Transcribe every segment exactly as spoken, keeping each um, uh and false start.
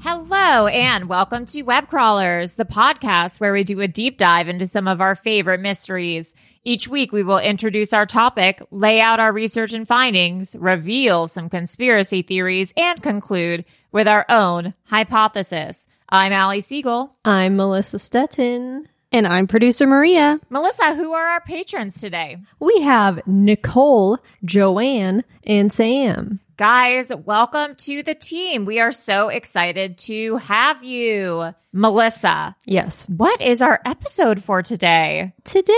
Hello and welcome to Web Crawlers, the podcast where we do a deep dive into some of our favorite mysteries. Each week, we will introduce our topic, lay out our research and findings, reveal some conspiracy theories, and conclude with our own hypothesis. I'm Allie Siegel. I'm Melissa Stettin. And I'm producer Maria. Melissa, who are our patrons today? We have Nicole, Joanne, and Sam. Guys, welcome to the team. We are so excited to have you. Melissa. Yes. What is our episode for today? Today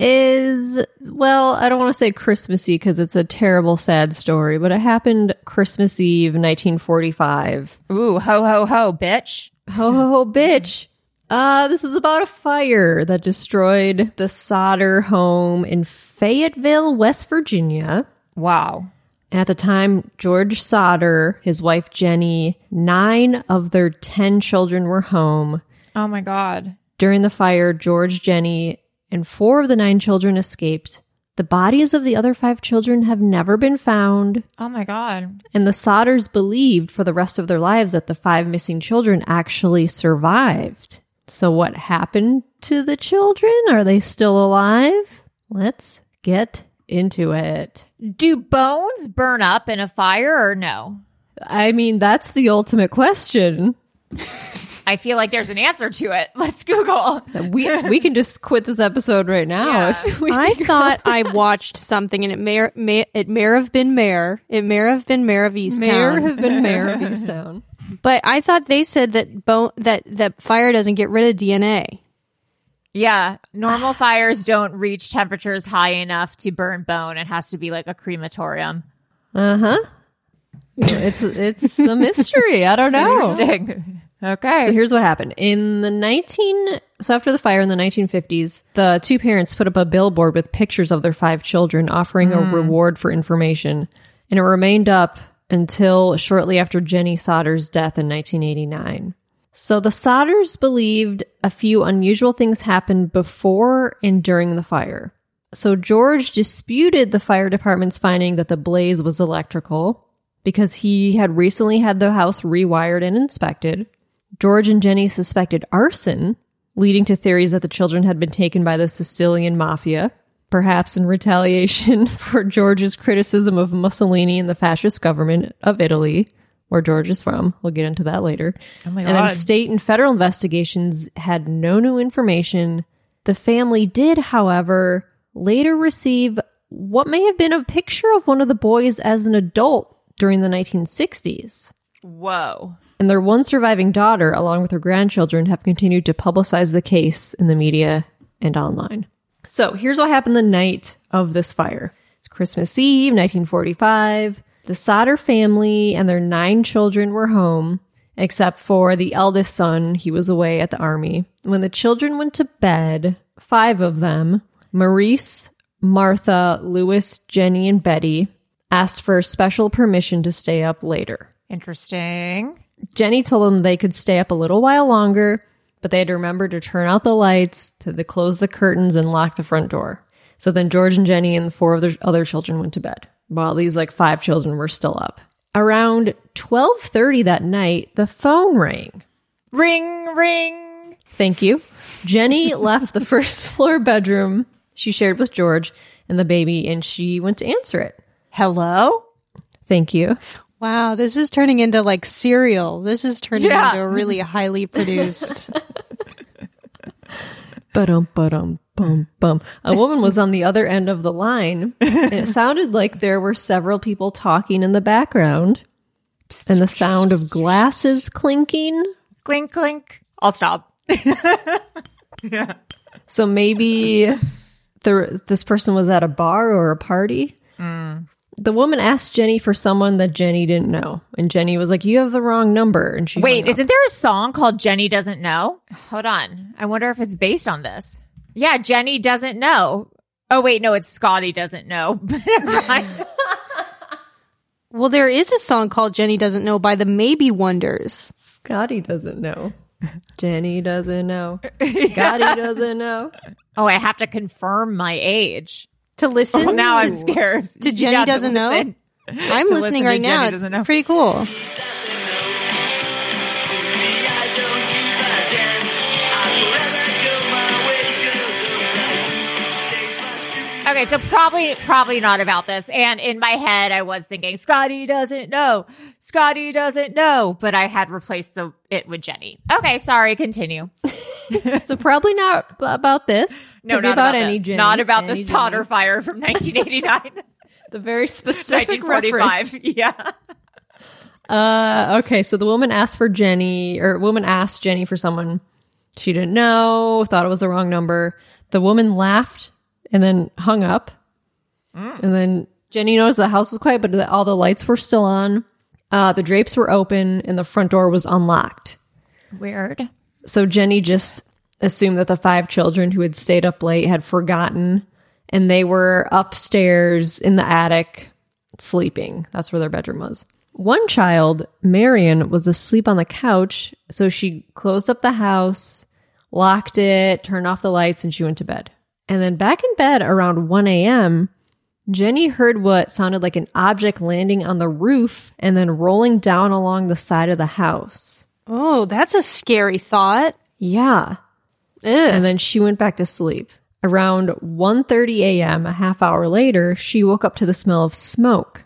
is, well, I don't want to say Christmassy because it's a terrible, sad story, but it happened Christmas Eve, nineteen forty-five. Ooh, ho, ho, ho, bitch. Ho, ho, ho, bitch. Uh, this is about a fire that destroyed the Sodder home in Fayetteville, West Virginia. Wow. And at the time, George Sodder, his wife Jenny, nine of their ten children were home. Oh my God. During the fire, George, Jenny, and four of the nine children escaped. The bodies of the other five children have never been found. Oh my God. And the Sodders believed for the rest of their lives that the five missing children actually survived. So what happened to the children? Are they still alive? Let's get into it. Do bones burn up in a fire or no? I mean, that's the ultimate question. I feel like there's an answer to it. Let's Google. We we can just quit this episode right now. Yeah. If we I thought I watched something, and it may, may it may have been Mayor. It may have been Mayor of Easttown. Mayor have been Mayor of Easttown. But I thought they said that bone that that fire doesn't get rid of D N A. Yeah, normal fires don't reach temperatures high enough to burn bone. It has to be like a crematorium. Uh huh. It's it's a mystery. I don't know. Interesting. Okay. So here's what happened in the nineteen. So after the fire in the nineteen fifties, the two parents put up a billboard with pictures of their five children, offering mm. a reward for information, and it remained up until shortly after Jenny Sodder's death in nineteen eighty-nine. So the Sodders believed a few unusual things happened before and during the fire. So George disputed the fire department's finding that the blaze was electrical because he had recently had the house rewired and inspected. George and Jenny suspected arson, leading to theories that the children had been taken by the Sicilian mafia, perhaps in retaliation for George's criticism of Mussolini and the fascist government of Italy. where George is from. We'll get into that later. Oh my God. And then state and federal investigations had no new information. The family did, however, later receive what may have been a picture of one of the boys as an adult during the nineteen sixties. Whoa. And their one surviving daughter, along with her grandchildren, have continued to publicize the case in the media and online. So here's what happened the night of this fire. It's Christmas Eve, nineteen forty-five. The Sodder family and their nine children were home, except for the eldest son. He was away at the army. When the children went to bed, five of them, Maurice, Martha, Lewis, Jenny, and Betty, asked for special permission to stay up later. Interesting. Jenny told them they could stay up a little while longer, but they had to remember to turn out the lights, to the close the curtains, and lock the front door. So then George and Jenny and the four of their other children went to bed, while these like five children were still up. Around twelve thirty that night, the phone rang. Ring, ring. Thank you. Jenny left the first floor bedroom she shared with George and the baby, and she went to answer it. Hello? Thank you. Wow, this is turning into like Serial. This is turning yeah. into a really highly produced. Ba-dum, ba-dum, bum, bum. A woman was on the other end of the line, and it sounded like there were several people talking in the background, and the sound of glasses clinking. Clink, clink. I'll stop. Yeah. So maybe the, this person was at a bar or a party. Mm. The woman asked Jenny for someone that Jenny didn't know. And Jenny was like, you have the wrong number. And she Wait, isn't there a song called Jenny Doesn't Know? Hold on. I wonder if it's based on this. Yeah, Jenny Doesn't Know. Oh, wait, no, it's Scotty Doesn't Know. Well, there is a song called Jenny Doesn't Know by the Maybe Wonders. Scotty Doesn't Know. Jenny Doesn't Know. Scotty yeah. Doesn't Know. Oh, I have to confirm my age. To listen? Oh, now to, I'm scared. To Jenny yeah, Doesn't to Know? I'm listening right now. It's pretty cool. Okay, so probably probably not about this. And in my head, I was thinking, Scotty doesn't know. Scotty doesn't know. But I had replaced the it with Jenny. Okay, sorry, continue. So probably not about this. No, not about, about any this. Jenny, not about any the Sodder Jenny. Fire from nineteen eighty-nine. The very specific nineteen forty-five, reference. Yeah. Uh, okay, so the woman asked for Jenny, or woman asked Jenny for someone she didn't know, thought it was the wrong number. The woman laughed and then hung up. Mm. And then Jenny noticed the house was quiet, but all the lights were still on. Uh, the drapes were open, and the front door was unlocked. Weird. So Jenny just assumed that the five children who had stayed up late had forgotten, and they were upstairs in the attic sleeping. That's where their bedroom was. One child, Marion, was asleep on the couch, so she closed up the house, locked it, turned off the lights, and she went to bed. And then back in bed around one a.m., Jenny heard what sounded like an object landing on the roof and then rolling down along the side of the house. Oh, that's a scary thought. Yeah. Ugh. And then she went back to sleep. Around one thirty a.m., a half hour later, she woke up to the smell of smoke.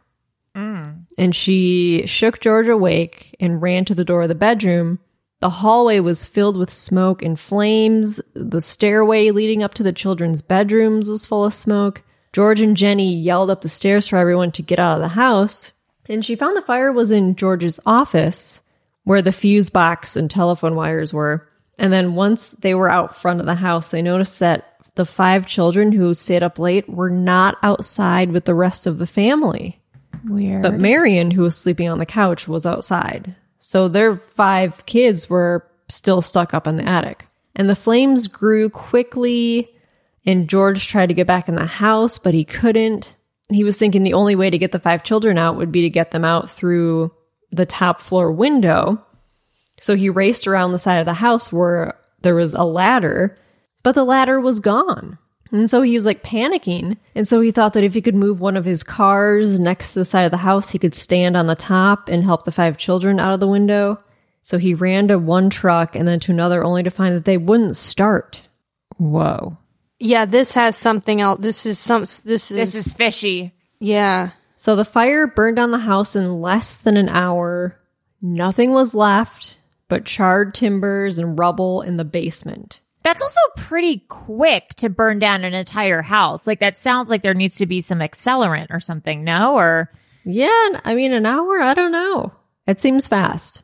Mm. And she shook George awake and ran to the door of the bedroom. The hallway was filled with smoke and flames. The stairway leading up to the children's bedrooms was full of smoke. George and Jenny yelled up the stairs for everyone to get out of the house. And she found the fire was in George's office, where the fuse box and telephone wires were. And then once they were out front of the house, they noticed that the five children who stayed up late were not outside with the rest of the family. Weird. But Marion, who was sleeping on the couch, was outside. So their five kids were still stuck up in the attic. And the flames grew quickly, and George tried to get back in the house, but he couldn't. He was thinking the only way to get the five children out would be to get them out through the top floor window. So he raced around the side of the house where there was a ladder, but the ladder was gone. And so he was like panicking. And so he thought that if he could move one of his cars next to the side of the house, he could stand on the top and help the five children out of the window. So he ran to one truck and then to another, only to find that they wouldn't start. Whoa. Yeah, this has something else. This is some. This is this is fishy. Yeah. So the fire burned down the house in less than an hour, Nothing was left but charred timbers and rubble in the basement. That's also pretty quick to burn down an entire house. Like, that sounds like there needs to be some accelerant or something, no? Or yeah, I mean, an hour? I don't know. It seems fast.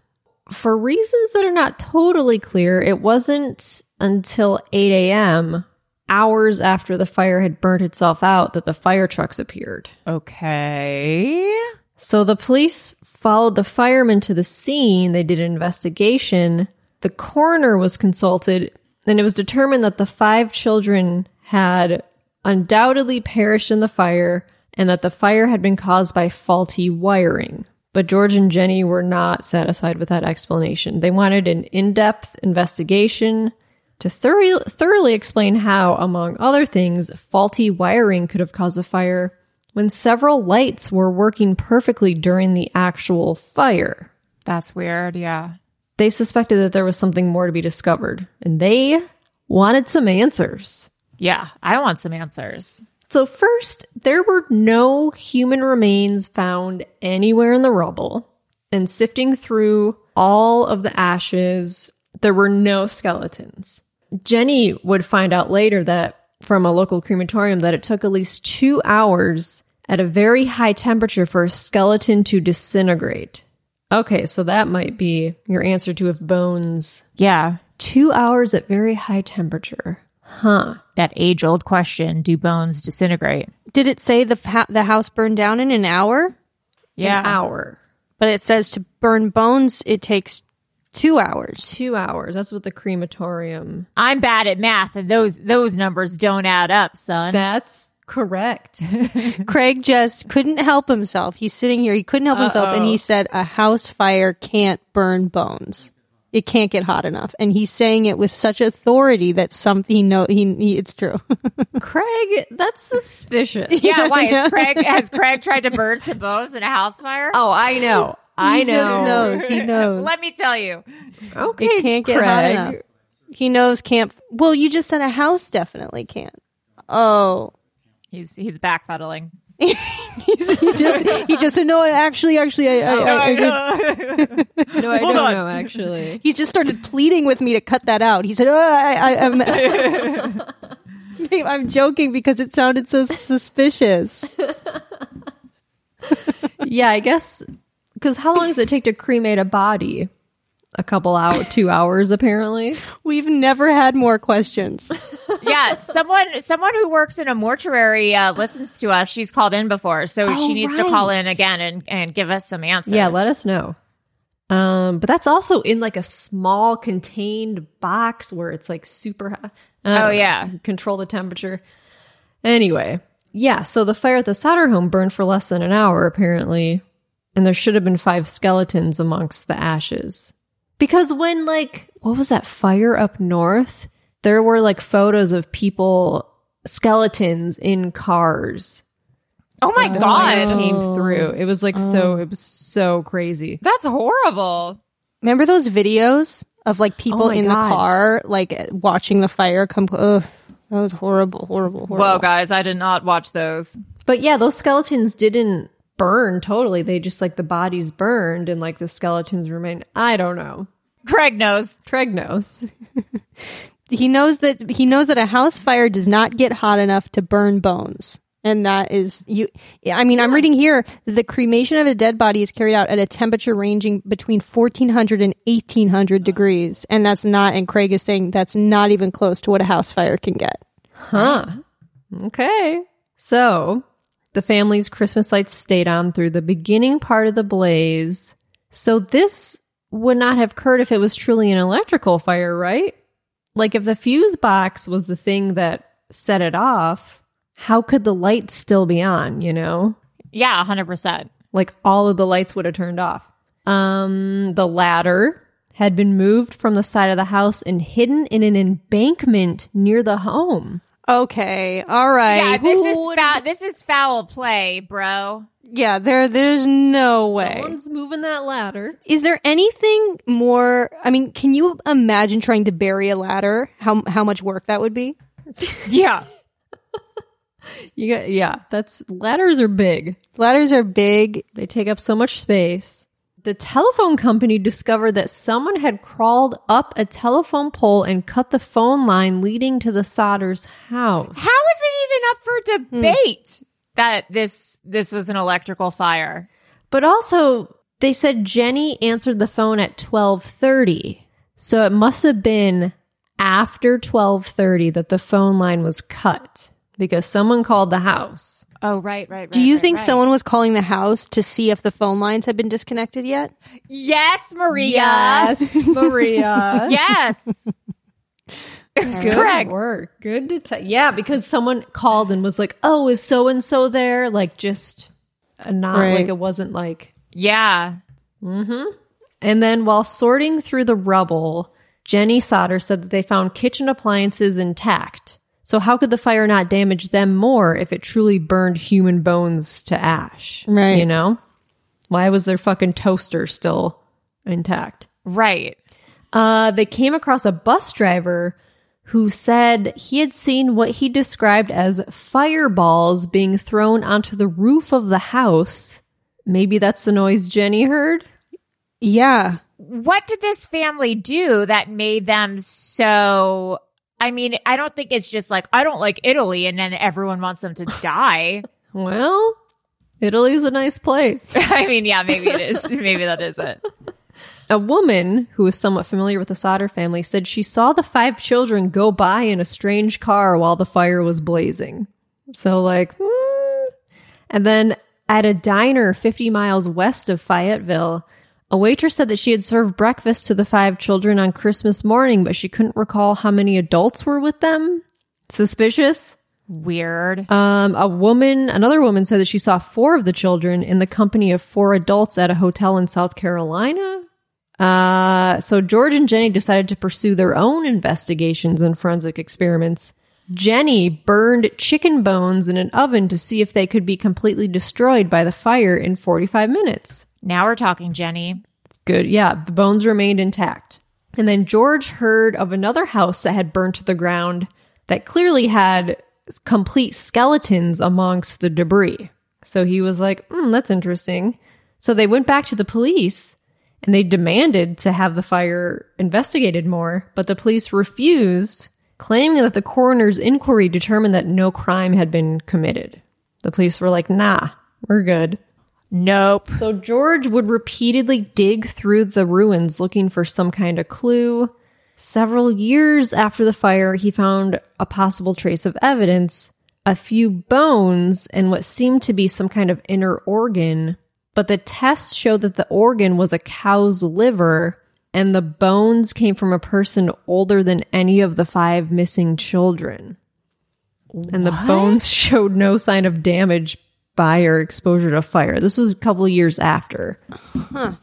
For reasons that are not totally clear, it wasn't until eight a.m., hours after the fire had burnt itself out, that the fire trucks appeared. Okay. So the police followed the firemen to the scene. They did an investigation. The coroner was consulted, and it was determined that the five children had undoubtedly perished in the fire and that the fire had been caused by faulty wiring. But George and Jenny were not satisfied with that explanation. They wanted an in-depth investigation to thoroughly, thoroughly explain how, among other things, faulty wiring could have caused the fire when several lights were working perfectly during the actual fire. That's weird, yeah. They suspected that there was something more to be discovered, and they wanted some answers. Yeah, I want some answers. So first, there were no human remains found anywhere in the rubble, and sifting through all of the ashes, there were no skeletons. Jenny would find out later that from a local crematorium that it took at least two hours at a very high temperature for a skeleton to disintegrate. Okay, so that might be your answer to if bones... Yeah. Two hours at very high temperature. Huh. That age-old question, do bones disintegrate? Did it say the fa- the house burned down in an hour? Yeah. An hour. But it says to burn bones, it takes two hours. Two hours. That's what the crematorium... I'm bad at math, and those those numbers don't add up, son. That's... correct. Craig just couldn't help himself. He's sitting here. He couldn't help Uh-oh. himself. And he said, a house fire can't burn bones. It can't get hot enough. And he's saying it with such authority that something, he know, he, he, it's true. Craig, that's suspicious. Yeah. Why has Craig, has Craig tried to burn some bones in a house fire? Oh, I know. I he know. Just knows. He knows. Let me tell you. Okay. It can't Craig. get hot enough. He knows can't. Well, you just said a house definitely can't. Oh. He's he's backpedaling. he's, he just he just said, no, actually, actually, I, I, I, I did. no, I Hold don't on. know. Actually, he just started pleading with me to cut that out. He said, oh, I, I, I'm, I'm joking because it sounded so suspicious. Yeah, I guess because how long does it take to cremate a body? A couple hours, two hours, apparently. We've never had more questions. Yeah, someone someone who works in a mortuary uh, listens to us. She's called in before, so oh, she needs right. to call in again and, and give us some answers. Yeah, let us know. Um, but that's also in like a small contained box where it's like super high. Oh, yeah. Control the temperature. Anyway, yeah, so the fire at the Sodder home burned for less than an hour, apparently, and there should have been five skeletons amongst the ashes. Because when, like, what was that fire up north? There were, like, photos of people, skeletons in cars. Oh, my oh. God. Came through. It was, like, oh. so, it was so crazy. That's horrible. Remember those videos of, like, people oh in God. the car, like, watching the fire come? Ugh, that was horrible, horrible, horrible. Well, guys, I did not watch those. But, yeah, those skeletons didn't burn totally. They just, like, the bodies burned and, like, the skeletons remained. I don't know. Craig knows. Craig knows. He knows that he knows that a house fire does not get hot enough to burn bones. And that is you. I mean, yeah. I'm reading here. The cremation of a dead body is carried out at a temperature ranging between fourteen hundred and eighteen hundred degrees. And that's not. And Craig is saying that's not even close to what a house fire can get. Huh. Okay. So the family's Christmas lights stayed on through the beginning part of the blaze. So this would not have occurred if it was truly an electrical fire, right? Like, if the fuse box was the thing that set it off, how could the lights still be on, you know? Yeah, one hundred percent. Like, all of the lights would have turned off. Um, the ladder had been moved from the side of the house and hidden in an embankment near the home. Okay, all right. Yeah, this Ooh. is foul, this is foul play, bro. Yeah, there, there's no way. Someone's moving that ladder. Is there anything more? I mean, can you imagine trying to bury a ladder? How how much work that would be? Yeah, you got yeah. That's ladders are big. Ladders are big. They take up so much space. the telephone company discovered that someone had crawled up a telephone pole and cut the phone line leading to the Sodders' house. How is it even up for debate mm. that this this was an electrical fire? But also, they said Jenny answered the phone at twelve thirty. So it must have been after twelve thirty that the phone line was cut because someone called the house. Oh, right, right, right. Do you right, think right. someone was calling the house to see if the phone lines had been disconnected yet? Yes, Maria. Yes, Maria. Yes. It was good correct. Work. Good to tell. Yeah, because someone called and was like, oh, is so-and-so there? Like, just a nod. Right. Like, it wasn't like. Yeah. Mm-hmm. And then while sorting through the rubble, Jenny Sodder said that they found kitchen appliances intact. So how could the fire not damage them more if it truly burned human bones to ash? Right. You know? Why was their fucking toaster still intact? Right. Uh, they came across a bus driver who said he had seen what he described as fireballs being thrown onto the roof of the house. Maybe that's the noise Jenny heard? Yeah. What did this family do that made them so... I mean, I don't think it's just like, I don't like Italy, and then everyone wants them to die. Well, Italy's a nice place. I mean, yeah, maybe it is. Maybe that isn't. A woman who is somewhat familiar with the Sodder family said she saw the five children go by in a strange car while the fire was blazing. So like, mm. And then at a diner fifty miles west of Fayetteville, a waitress said that she had served breakfast to the five children on Christmas morning, but she couldn't recall how many adults were with them. Suspicious. Weird. Um, a woman, another woman said that she saw four of the children in the company of four adults at a hotel in South Carolina. Uh, so George and Jenny decided to pursue their own investigations and forensic experiments. Jenny burned chicken bones in an oven to see if they could be completely destroyed by the fire in forty-five minutes. Now we're talking, Jenny. Good. Yeah. The bones remained intact. And then George heard of another house that had burned to the ground that clearly had complete skeletons amongst the debris. So he was like, hmm, that's interesting. So they went back to the police and they demanded to have the fire investigated more. But the police refused, claiming that the coroner's inquiry determined that no crime had been committed. The police were like, nah, we're good. Nope. So George would repeatedly dig through the ruins looking for some kind of clue. Several years after the fire, he found a possible trace of evidence, a few bones, and what seemed to be some kind of inner organ. But the tests showed that the organ was a cow's liver, and the bones came from a person older than any of the five missing children. What? And the bones showed no sign of damage fire exposure to fire. This was a couple of years after. Huh.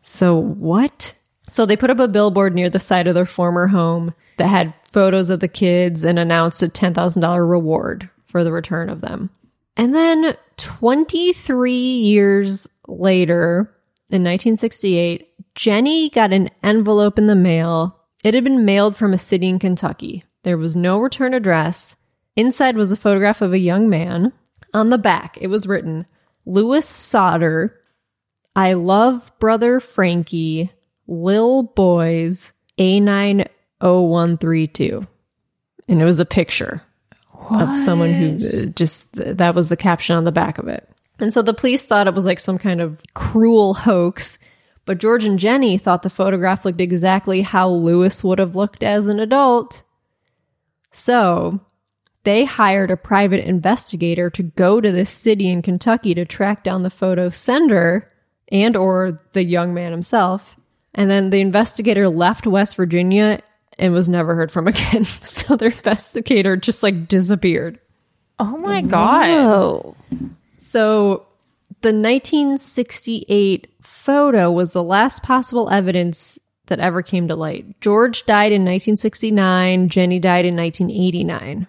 So what? So they put up a billboard near the site of their former home that had photos of the kids and announced a ten thousand dollars reward for the return of them. And then twenty-three years later, in nineteen sixty-eight, Jenny got an envelope in the mail. It had been mailed from a city in Kentucky. There was no return address. Inside was a photograph of a young man. On the back, it was written, Lewis Sodder, I love brother Frankie, Lil Boys, A nine oh one three two. And it was a picture what? of someone who just, that was the caption on the back of it. And so the police thought it was like some kind of cruel hoax, but George and Jenny thought the photograph looked exactly how Lewis would have looked as an adult. So... they hired a private investigator to go to this city in Kentucky to track down the photo sender and or the young man himself. And then the investigator left West Virginia and was never heard from again. So their investigator just like disappeared. Oh, my God. Whoa. So the nineteen sixty-eight photo was the last possible evidence that ever came to light. George died in nineteen sixty-nine. Jenny died in nineteen eighty-nine.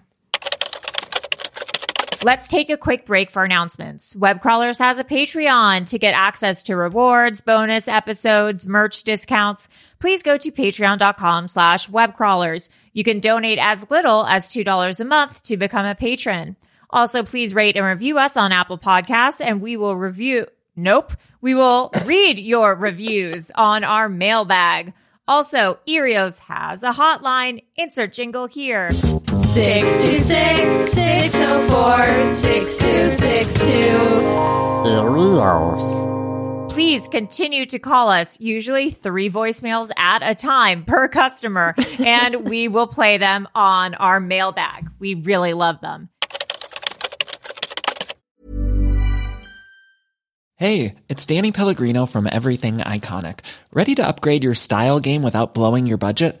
Let's take a quick break for announcements. Web Crawlers has a Patreon to get access to rewards, bonus episodes, merch discounts. Please go to patreon dot com slash web crawlers. You can donate as little as two dollars a month to become a patron. Also, please rate and review us on Apple Podcasts, and we will review Nope. We will read your reviews on our mailbag. Also, Erios has a hotline. Insert jingle here. six two six, six oh four, six two six two. Erios. Please continue to call us, usually three voicemails at a time per customer, and we will play them on our mailbag. We really love them. Hey, it's Danny Pellegrino from Everything Iconic. Ready to upgrade your style game without blowing your budget?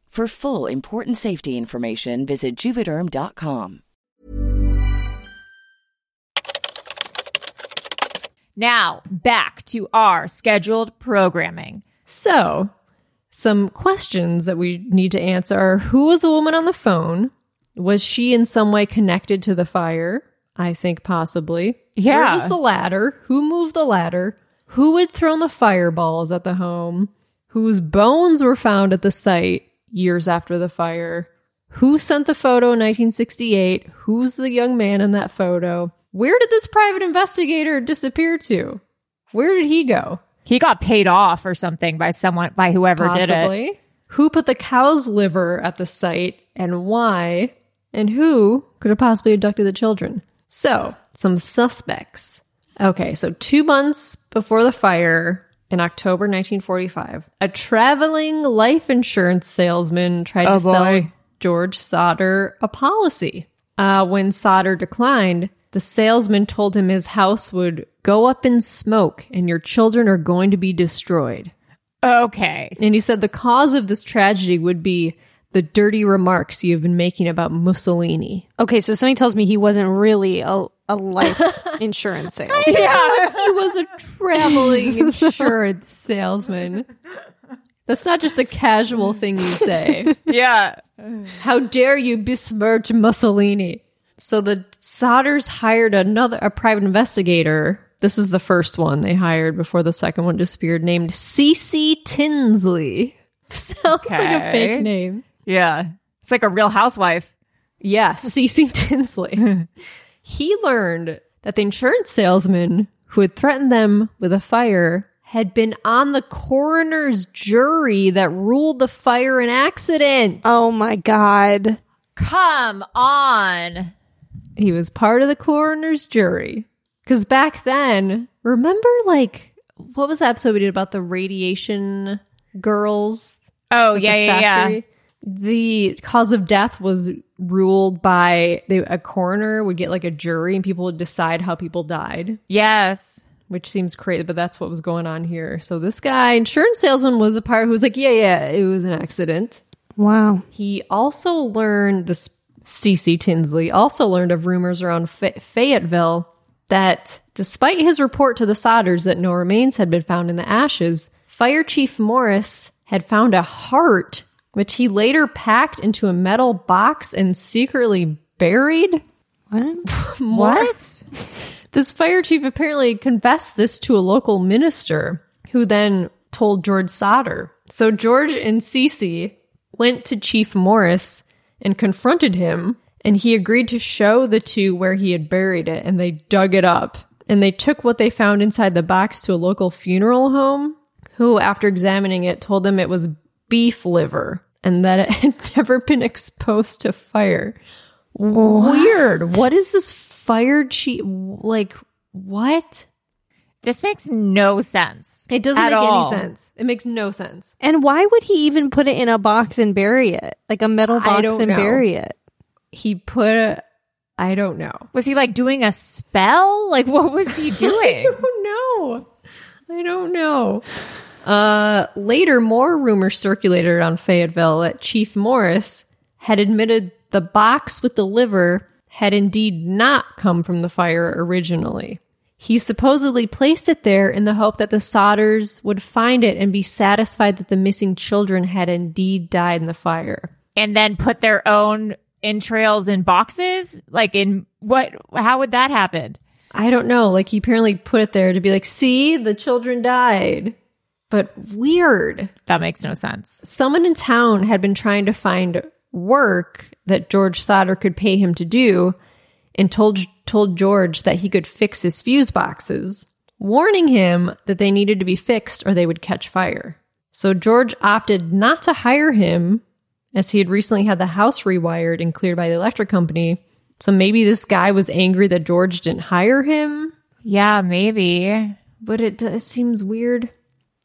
For full, important safety information, visit Juvederm dot com. Now, back to our scheduled programming. So, some questions that we need to answer are, who was the woman on the phone? Was she in some way connected to the fire? I think possibly. Yeah. Who was the ladder? Who moved the ladder? Who had thrown the fireballs at the home? Whose bones were found at the site years after the fire? Who sent the photo in nineteen sixty-eight? Who's the young man in that photo? Where did this private investigator disappear to? Where did he go? He got paid off or something by someone, by whoever Possibly. did it. Who put the cow's liver at the site and why? And who could have possibly abducted the children? So, some suspects. Okay, so two months before the fire, in October nineteen forty-five, a traveling life insurance salesman tried oh to boy. sell George Sodder a policy. Uh, when Sodder declined, the salesman told him his house would go up in smoke and your children are going to be destroyed. Okay. And he said the cause of this tragedy would be the dirty remarks you've been making about Mussolini. Okay, so something tells me he wasn't really a... a life insurance sales. I yeah. He was a traveling insurance salesman. That's not just a casual thing you say. Yeah. How dare you besmirch Mussolini? So the Sodders hired another a private investigator. This is the first one they hired before the second one disappeared, named C C Tinsley. Sounds okay. like a fake name. Yeah. It's like a Real Housewife. Yeah, C C Tinsley. He learned that the insurance salesman who had threatened them with a fire had been on the coroner's jury that ruled the fire an accident. Oh, my God. Come on. He was part of the coroner's jury. Because back then, remember, like, what was the episode we did about the radiation girls? Oh, yeah, yeah, yeah. the cause of death was ruled by they, a coroner would get like a jury and people would decide how people died. Yes. Which seems crazy, but that's what was going on here. So this guy, insurance salesman, was a part who was like, yeah, yeah, it was an accident. Wow. He also learned, this C C. Tinsley also learned of rumors around Fay- Fayetteville that despite his report to the Sodders that no remains had been found in the ashes, Fire Chief Morris had found a heart, which he later packed into a metal box and secretly buried. What? What? This fire chief apparently confessed this to a local minister, who then told George Sodder. So George and Cece went to Chief Morris and confronted him, and he agreed to show the two where he had buried it, and they dug it up. And they took what they found inside the box to a local funeral home, who, after examining it, told them it was beef liver and that it had never been exposed to fire. What? Weird. What is this fire chief? Like, what? This makes no sense. It doesn't make all. any sense. It makes no sense. And why would he even put it in a box and bury it? Like a metal box and know. bury it? He put a... I don't know. Was he like doing a spell? Like, what was he doing? I don't know. I don't know. Uh, later, more rumors circulated around Fayetteville that Chief Morris had admitted the box with the liver had indeed not come from the fire originally. He supposedly placed it there in the hope that the Sodders would find it and be satisfied that the missing children had indeed died in the fire. And then put their own entrails in boxes? Like, in what? How would that happen? I don't know. Like, he apparently put it there to be like, see, the children died. But weird. That makes no sense. Someone in town had been trying to find work that George Sodder could pay him to do, and told told George that he could fix his fuse boxes, warning him that they needed to be fixed or they would catch fire. So George opted not to hire him, as he had recently had the house rewired and cleared by the electric company. So maybe this guy was angry that George didn't hire him? Yeah, maybe. But it, it seems weird.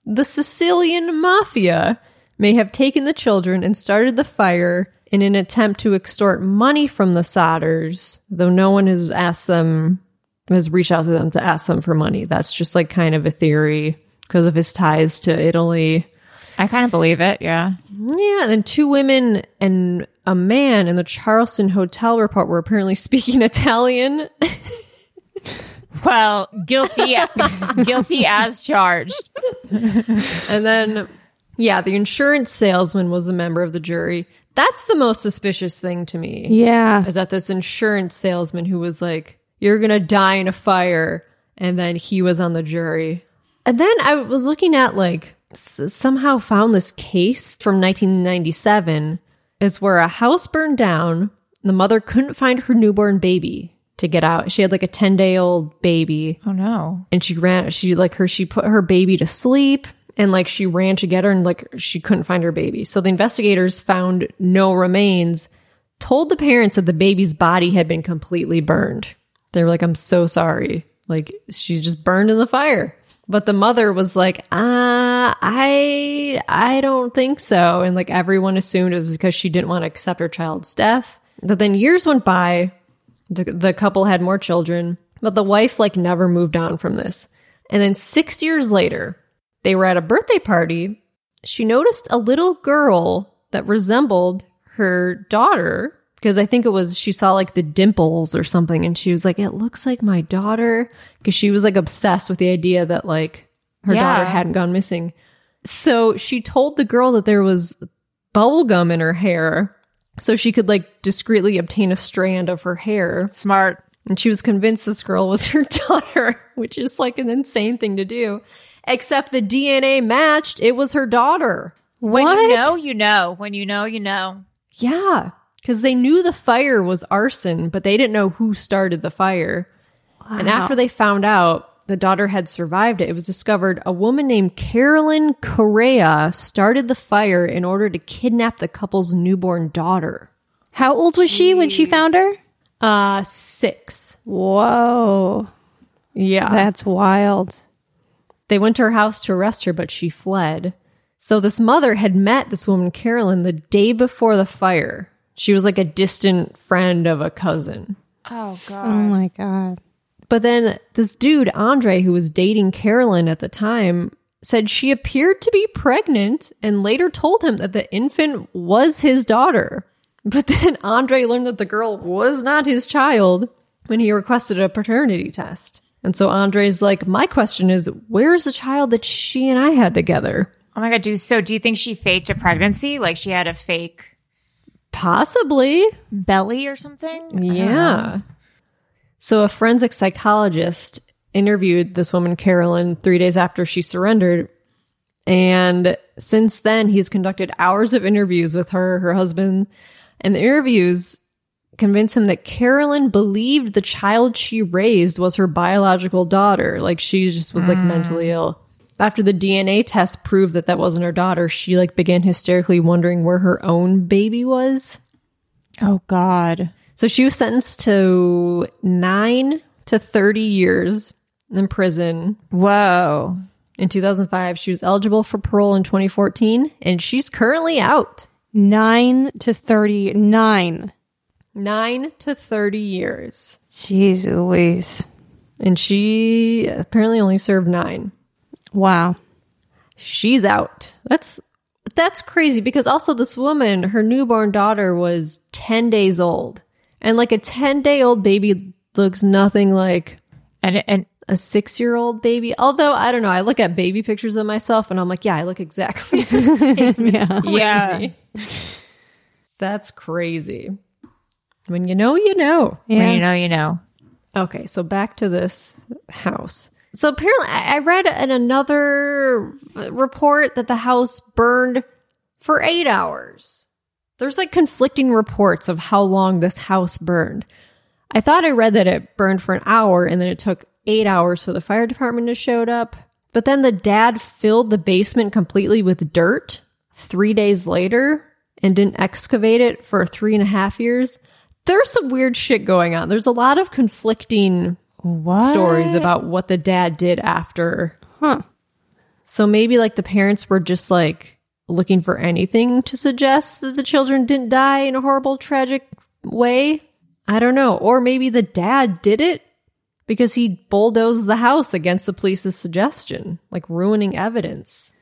The Sicilian Mafia may have taken the children and started the fire in an attempt to extort money from the Sodders, though no one has asked them, has reached out to them to ask them for money. That's just like kind of a theory because of his ties to Italy. I kind of believe it, yeah. Yeah, and then two women and a man in the Charleston hotel report were apparently speaking Italian. Well, guilty, guilty as charged. And then, yeah, the insurance salesman was a member of the jury. That's the most suspicious thing to me. Yeah. Is that this insurance salesman who was like, you're going to die in a fire. And then he was on the jury. And then I was looking at like, somehow found this case from nineteen ninety-seven. It's where a house burned down. The mother couldn't find her newborn baby to get out. She had like a ten-day-old baby. Oh no! And she ran. She like her. She put her baby to sleep, and like she ran to get her, and like she couldn't find her baby. So the investigators found no remains. Told the parents that the baby's body had been completely burned. They were like, "I'm so sorry. Like she just burned in the fire." But the mother was like, "Ah, uh, I, I don't think so." And like everyone assumed it was because she didn't want to accept her child's death. But then years went by. The, the couple had more children, but the wife like never moved on from this. And then six years later, they were at a birthday party. She noticed a little girl that resembled her daughter, because I think it was she saw like the dimples or something, and she was like, "It looks like my daughter," because she was like obsessed with the idea that like her yeah. daughter hadn't gone missing. So she told the girl that there was bubblegum in her hair, so she could like discreetly obtain a strand of her hair. Smart. And she was convinced this girl was her daughter, which is like an insane thing to do. Except the D N A matched. It was her daughter. When what? you know, you know. When you know, you know. Yeah. Because they knew the fire was arson, but they didn't know who started the fire. Wow. And after they found out the daughter had survived it, it was discovered a woman named Carolyn Correa started the fire in order to kidnap the couple's newborn daughter. How old was Jeez. she when she found her? Uh, six. Whoa. Yeah. That's wild. They went to her house to arrest her, but she fled. So this mother had met this woman, Carolyn, the day before the fire. She was like a distant friend of a cousin. Oh, God. Oh, my God. But then this dude, Andre, who was dating Carolyn at the time, said she appeared to be pregnant and later told him that the infant was his daughter. But then Andre learned that the girl was not his child when he requested a paternity test. And so Andre's like, my question is, where's the child that she and I had together? Oh, my God. Do, so do you think she faked a pregnancy? Like she had a fake... Possibly. Belly or something? Yeah. So a forensic psychologist interviewed this woman, Carolyn, three days after she surrendered. And since then, he's conducted hours of interviews with her, her husband. And the interviews convinced him that Carolyn believed the child she raised was her biological daughter. Like, she just was, like, mm. mentally ill. After the D N A test proved that that wasn't her daughter, she like began hysterically wondering where her own baby was. Oh, God. So she was sentenced to nine to thirty years in prison. Whoa. In two thousand five, she was eligible for parole in twenty fourteen, and she's currently out. nine to thirty-nine. nine to thirty years. Jeez Louise. And she apparently only served nine. Wow. She's out. That's that's crazy, because also this woman, her newborn daughter was ten days old. And like a ten-day-old baby looks nothing like and, and a six-year-old baby. Although, I don't know, I look at baby pictures of myself and I'm like, yeah, I look exactly the same. It's yeah. crazy. Yeah. That's crazy. When you know, you know. Yeah. When you know, you know. Okay, so back to this house. So apparently, I read in another report that the house burned for eight hours. There's like conflicting reports of how long this house burned. I thought I read that it burned for an hour and then it took eight hours for the fire department to show up. But then the dad filled the basement completely with dirt three days later and didn't excavate it for three and a half years. There's some weird shit going on. There's a lot of conflicting What? stories about what the dad did after. Huh. So maybe like the parents were just like looking for anything to suggest that the children didn't die in a horrible, tragic way. I don't know. Or maybe the dad did it because he bulldozed the house against the police's suggestion, like ruining evidence.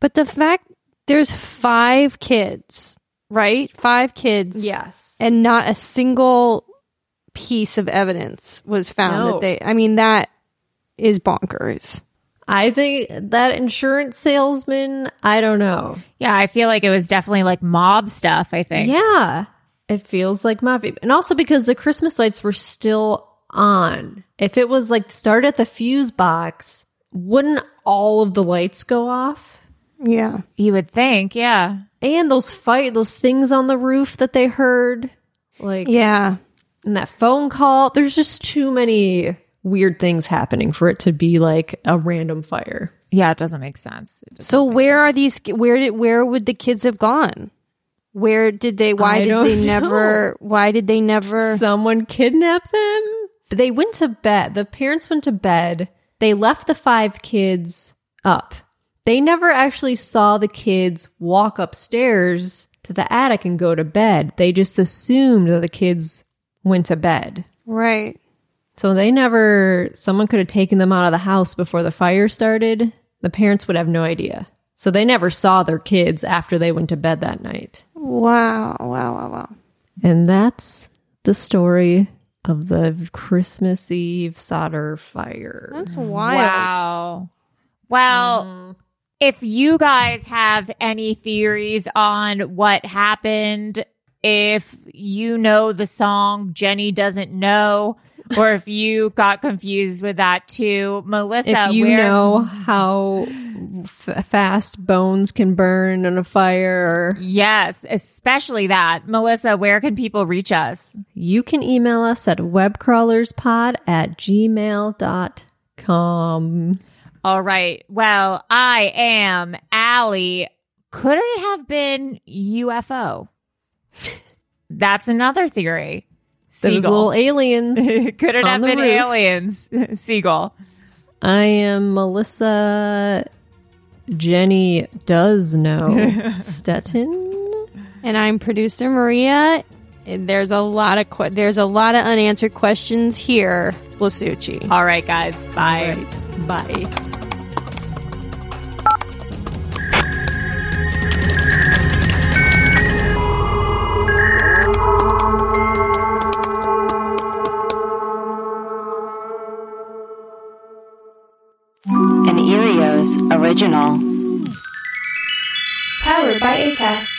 But the fact there's five kids, right? Five kids. Yes. And not a single piece of evidence was found no. that they I mean that is bonkers. I think that insurance salesman, I don't know. Yeah, I feel like it was definitely like mob stuff, I think. Yeah. It feels like mob. And also because the Christmas lights were still on. If it was like start at the fuse box, wouldn't all of the lights go off? Yeah. You would think, yeah. And those fight those things on the roof that they heard. Like yeah. And that phone call, there's just too many weird things happening for it to be like a random fire. Yeah, it doesn't make sense. Doesn't so make where sense. are these, where did, where would the kids have gone? Where did they, why I did they know. never, why did they never? Someone kidnapped them? But they went to bed. The parents went to bed. They left the five kids up. They never actually saw the kids walk upstairs to the attic and go to bed. They just assumed that the kids went to bed. Right. So they never, someone could have taken them out of the house before the fire started. The parents would have no idea. So they never saw their kids after they went to bed that night. Wow, wow, wow, wow. And that's the story of the Christmas Eve Sodder fire. That's wild. Wow. Well, um, if you guys have any theories on what happened, if you know the song Jenny Doesn't Know, or if you got confused with that too, Melissa, if you where- know how f- fast bones can burn in a fire. Yes, especially that. Melissa, where can people reach us? You can email us at webcrawlerspod at gmail dot com. All right. Well, I am Allie. Could it have been U F O? That's another theory. Those little aliens. Could it have been roof. aliens? Siegel. I am Melissa Jenny does know Stettin. And I'm producer Maria. There's a lot of que- there's a lot of unanswered questions here, Blasucci. All right, guys. Bye. Right. Bye. An Erios original. Powered by Acast.